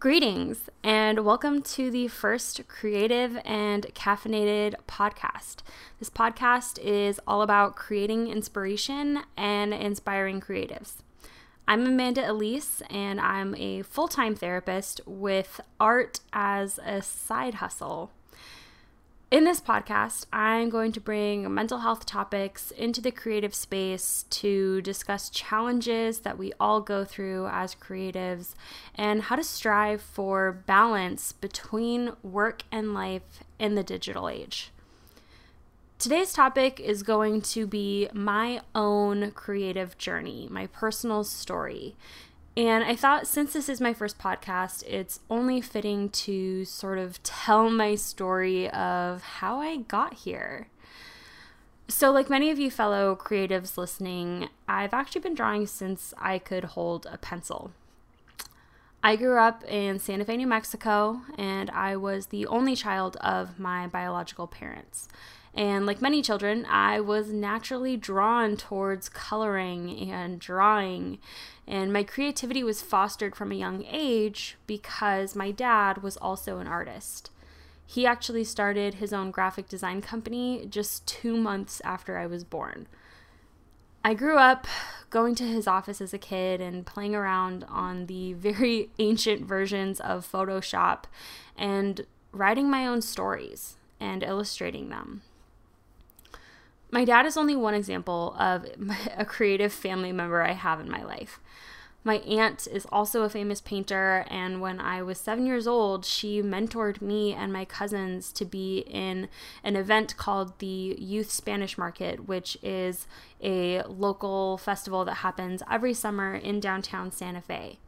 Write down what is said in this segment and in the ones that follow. Greetings and welcome to the first creative and caffeinated podcast. This podcast is all about creating inspiration and inspiring creatives. I'm Amanda Elise and I'm a full-time therapist with art as a side hustle. In this podcast, I'm going to bring mental health topics into the creative space to discuss challenges that we all go through as creatives and how to strive for balance between work and life in the digital age. Today's topic is going to be my own creative journey, my personal story. And I thought since this is my first podcast, it's only fitting to sort of tell my story of how I got here. So like many of you fellow creatives listening, I've actually been drawing since I could hold a pencil. I grew up in Santa Fe, New Mexico, and I was the only child of my biological parents. And like many children, I was naturally drawn towards coloring and drawing, and my creativity was fostered from a young age because my dad was also an artist. He actually started his own graphic design company just 2 months after I was born. I grew up going to his office as a kid and playing around on the very ancient versions of Photoshop and writing my own stories and illustrating them. My dad is only one example of a creative family member I have in my life. My aunt is also a famous painter, and when I was 7 years old, she mentored me and my cousins to be in an event called the Youth Spanish Market, which is a local festival that happens every summer in downtown Santa Fe.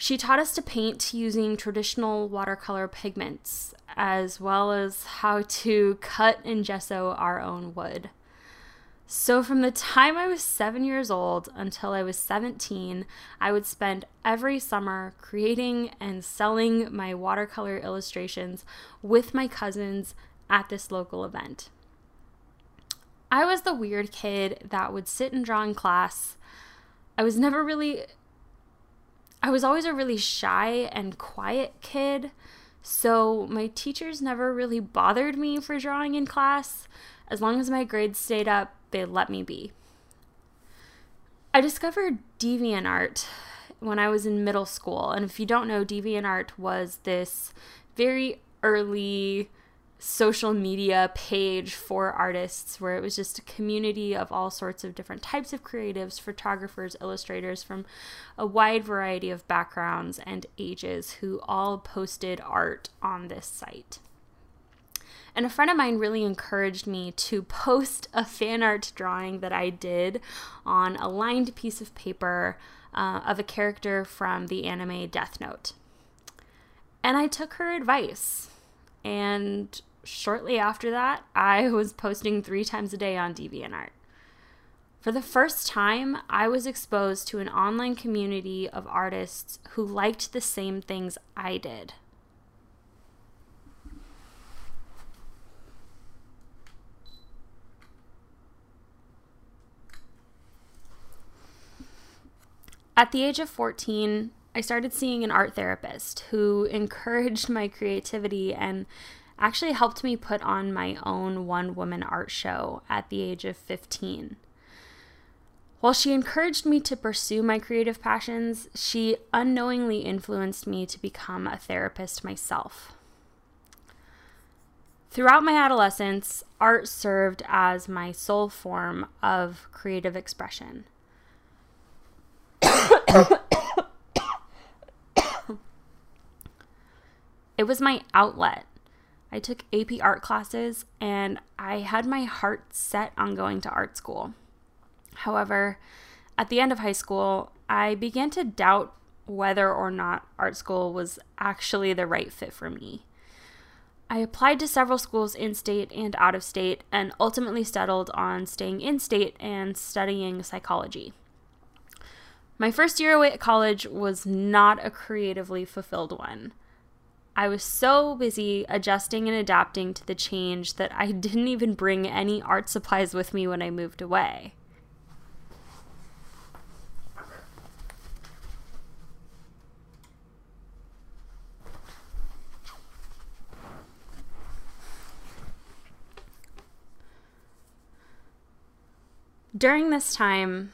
She taught us to paint using traditional watercolor pigments, as well as how to cut and gesso our own wood. So from the time I was 7 years old until I was 17, I would spend every summer creating and selling my watercolor illustrations with my cousins at this local event. I was the weird kid that would sit and draw in class. I was always a really shy and quiet kid, so my teachers never really bothered me for drawing in class. As long as my grades stayed up, they let me be. I discovered DeviantArt when I was in middle school, and if you don't know, DeviantArt was this very early social media page for artists where it was just a community of all sorts of different types of creatives, photographers, illustrators from a wide variety of backgrounds and ages who all posted art on this site. And a friend of mine really encouraged me to post a fan art drawing that I did on a lined piece of paper of a character from the anime Death Note. And I took her advice, and shortly after that, I was posting 3 times a day on DeviantArt. For the first time, I was exposed to an online community of artists who liked the same things I did. At the age of 14, I started seeing an art therapist who encouraged my creativity and actually helped me put on my own one-woman art show at the age of 15. While she encouraged me to pursue my creative passions, she unknowingly influenced me to become a therapist myself. Throughout my adolescence, art served as my sole form of creative expression. It was my outlet. I took AP art classes and I had my heart set on going to art school. However, at the end of high school, I began to doubt whether or not art school was actually the right fit for me. I applied to several schools in-state and out-of-state and ultimately settled on staying in-state and studying psychology. My first year away at college was not a creatively fulfilled one. I was so busy adjusting and adapting to the change that I didn't even bring any art supplies with me when I moved away. During this time,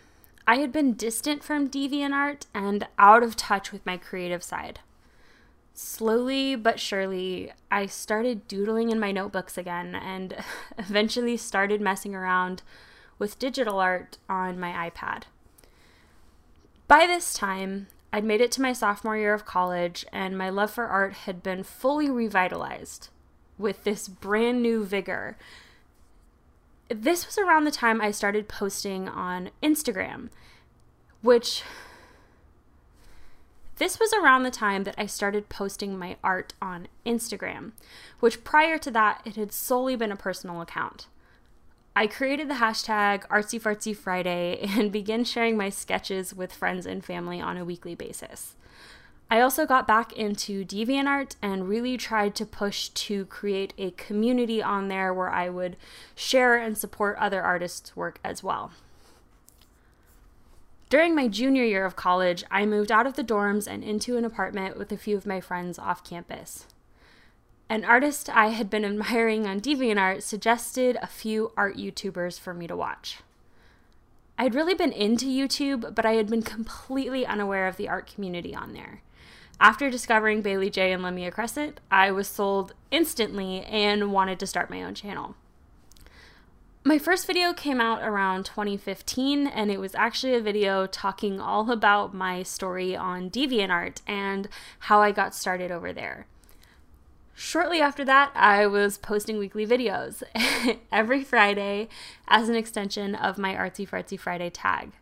I had been distant from DeviantArt and out of touch with my creative side. Slowly but surely, I started doodling in my notebooks again and eventually started messing around with digital art on my iPad. By this time, I'd made it to my sophomore year of college, and my love for art had been fully revitalized with this brand new vigor. This was around the time I started posting on Instagram, which prior to that, it had solely been a personal account. I created the hashtag ArtsyFartsyFriday and began sharing my sketches with friends and family on a weekly basis. I also got back into DeviantArt and really tried to push to create a community on there where I would share and support other artists' work as well. During my junior year of college, I moved out of the dorms and into an apartment with a few of my friends off campus. An artist I had been admiring on DeviantArt suggested a few art YouTubers for me to watch. I'd really been into YouTube, but I had been completely unaware of the art community on there. After discovering Bailey Jay and Lamia Crescent, I was sold instantly and wanted to start my own channel. My first video came out around 2015, and it was actually a video talking all about my story on DeviantArt and how I got started over there. Shortly after that, I was posting weekly videos every Friday as an extension of my Artsy Fartsy Friday tag.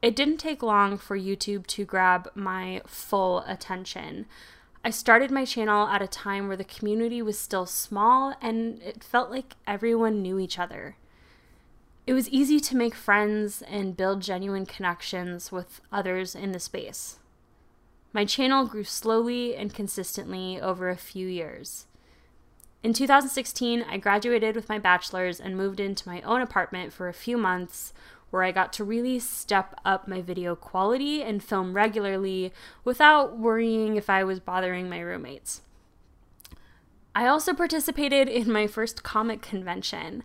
It didn't take long for YouTube to grab my full attention. I started my channel at a time where the community was still small and it felt like everyone knew each other. It was easy to make friends and build genuine connections with others in the space. My channel grew slowly and consistently over a few years. In 2016, I graduated with my bachelor's and moved into my own apartment for a few months, where I got to really step up my video quality and film regularly without worrying if I was bothering my roommates. I also participated in my first comic convention.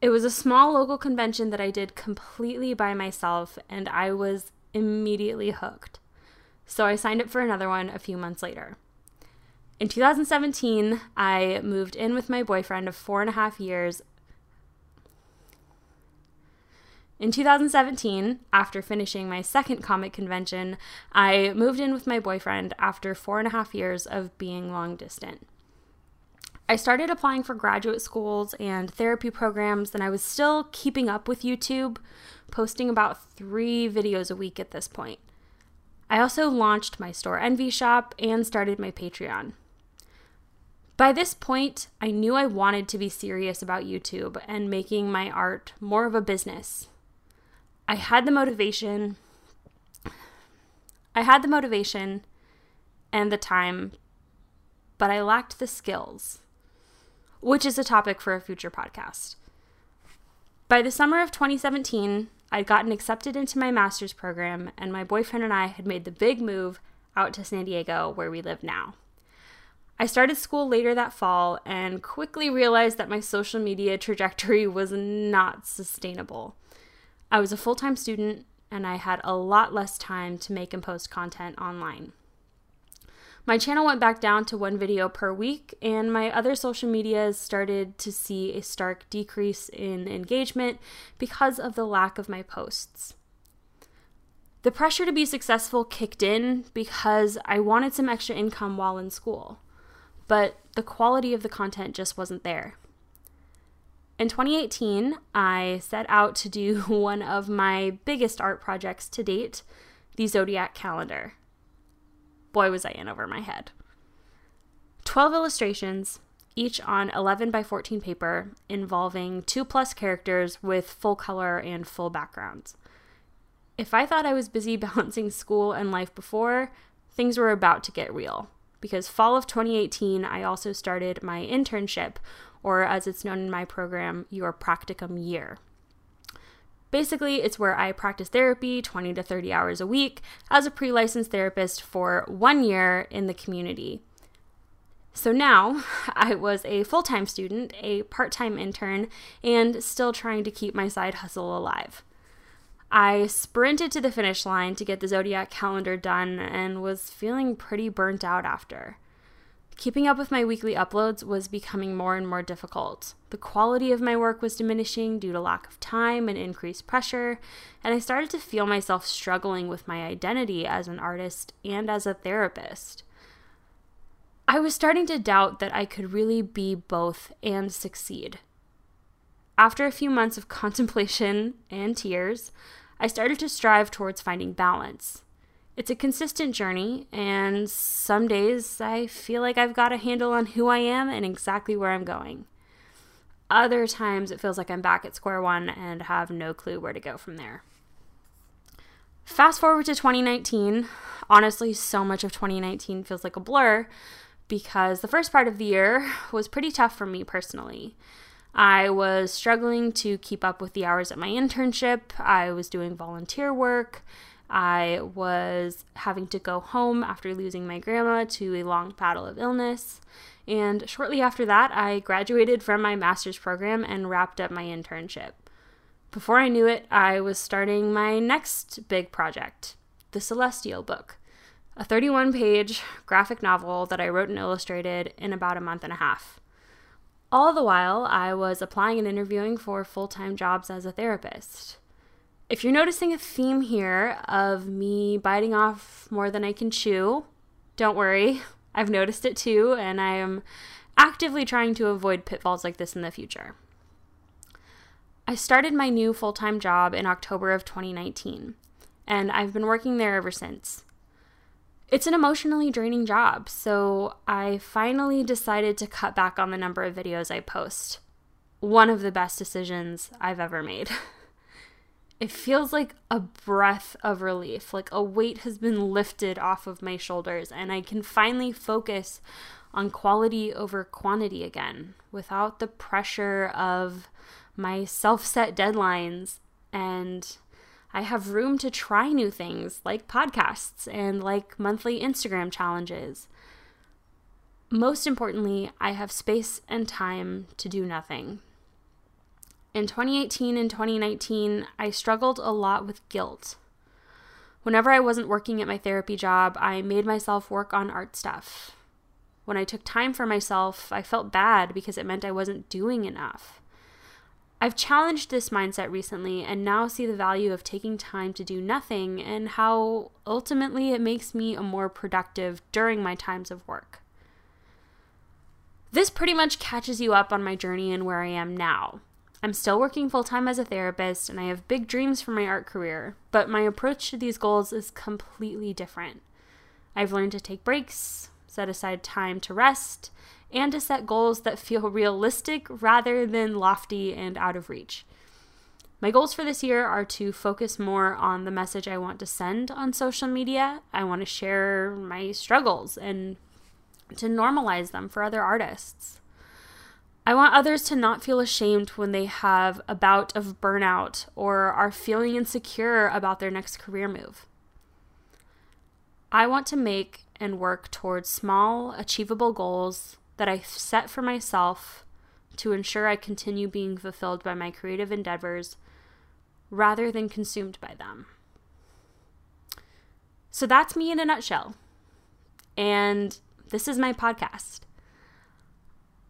It was a small local convention that I did completely by myself, and I was immediately hooked. So I signed up for another one a few months later. In 2017, I moved in with my boyfriend of 4.5 years. In 2017, after finishing my second comic convention, I moved in with my boyfriend after 4.5 years of being long distant. I started applying for graduate schools and therapy programs, and I was still keeping up with YouTube, posting about 3 videos a week at this point. I also launched my store Envy Shop and started my Patreon. By this point, I knew I wanted to be serious about YouTube and making my art more of a business. I had the motivation and the time, but I lacked the skills, which is a topic for a future podcast. By the summer of 2017, I'd gotten accepted into my master's program, and my boyfriend and I had made the big move out to San Diego, where we live now. I started school later that fall and quickly realized that my social media trajectory was not sustainable. I was a full-time student, and I had a lot less time to make and post content online. My channel went back down to 1 video per week, and my other social medias started to see a stark decrease in engagement because of the lack of my posts. The pressure to be successful kicked in because I wanted some extra income while in school, but the quality of the content just wasn't there. In 2018, I set out to do one of my biggest art projects to date, the Zodiac Calendar. Boy, was I in over my head. 12 illustrations, each on 11 by 14 paper, involving 2+ characters with full color and full backgrounds. If I thought I was busy balancing school and life before, things were about to get real, because fall of 2018, I also started my internship, or as it's known in my program, your practicum year. Basically, it's where I practice therapy 20 to 30 hours a week as a pre-licensed therapist for 1 year in the community. So now I was a full-time student, a part-time intern, and still trying to keep my side hustle alive. I sprinted to the finish line to get the Zodiac Calendar done and was feeling pretty burnt out after. Keeping up with my weekly uploads was becoming more and more difficult. The quality of my work was diminishing due to lack of time and increased pressure, and I started to feel myself struggling with my identity as an artist and as a therapist. I was starting to doubt that I could really be both and succeed. After a few months of contemplation and tears, I started to strive towards finding balance. It's a consistent journey, and some days I feel like I've got a handle on who I am and exactly where I'm going. Other times it feels like I'm back at square one and have no clue where to go from there. Fast forward to 2019. Honestly, so much of 2019 feels like a blur because the first part of the year was pretty tough for me personally. I was struggling to keep up with the hours at my internship. I was doing volunteer work. I was having to go home after losing my grandma to a long battle of illness, and shortly after that, I graduated from my master's program and wrapped up my internship. Before I knew it, I was starting my next big project, the Celestial Book, a 31-page graphic novel that I wrote and illustrated in about a month and a half. All the while, I was applying and interviewing for full-time jobs as a therapist. If you're noticing a theme here of me biting off more than I can chew, don't worry, I've noticed it too, and I am actively trying to avoid pitfalls like this in the future. I started my new full-time job in October of 2019, and I've been working there ever since. It's an emotionally draining job, so I finally decided to cut back on the number of videos I post. One of the best decisions I've ever made. It feels like a breath of relief, like a weight has been lifted off of my shoulders, and I can finally focus on quality over quantity again, without the pressure of my self-set deadlines. And I have room to try new things, like podcasts and like monthly Instagram challenges. Most importantly, I have space and time to do nothing. In 2018 and 2019, I struggled a lot with guilt. Whenever I wasn't working at my therapy job, I made myself work on art stuff. When I took time for myself, I felt bad because it meant I wasn't doing enough. I've challenged this mindset recently and now see the value of taking time to do nothing and how ultimately it makes me more productive during my times of work. This pretty much catches you up on my journey and where I am now. I'm still working full-time as a therapist, and I have big dreams for my art career, but my approach to these goals is completely different. I've learned to take breaks, set aside time to rest, and to set goals that feel realistic rather than lofty and out of reach. My goals for this year are to focus more on the message I want to send on social media. I want to share my struggles and to normalize them for other artists. I want others to not feel ashamed when they have a bout of burnout or are feeling insecure about their next career move. I want to make and work towards small, achievable goals that I set for myself to ensure I continue being fulfilled by my creative endeavors rather than consumed by them. So that's me in a nutshell. And this is my podcast.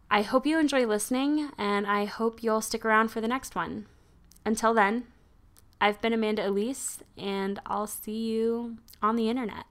I hope you enjoy listening, and I hope you'll stick around for the next one. Until then, I've been Amanda Elise, and I'll see you on the internet.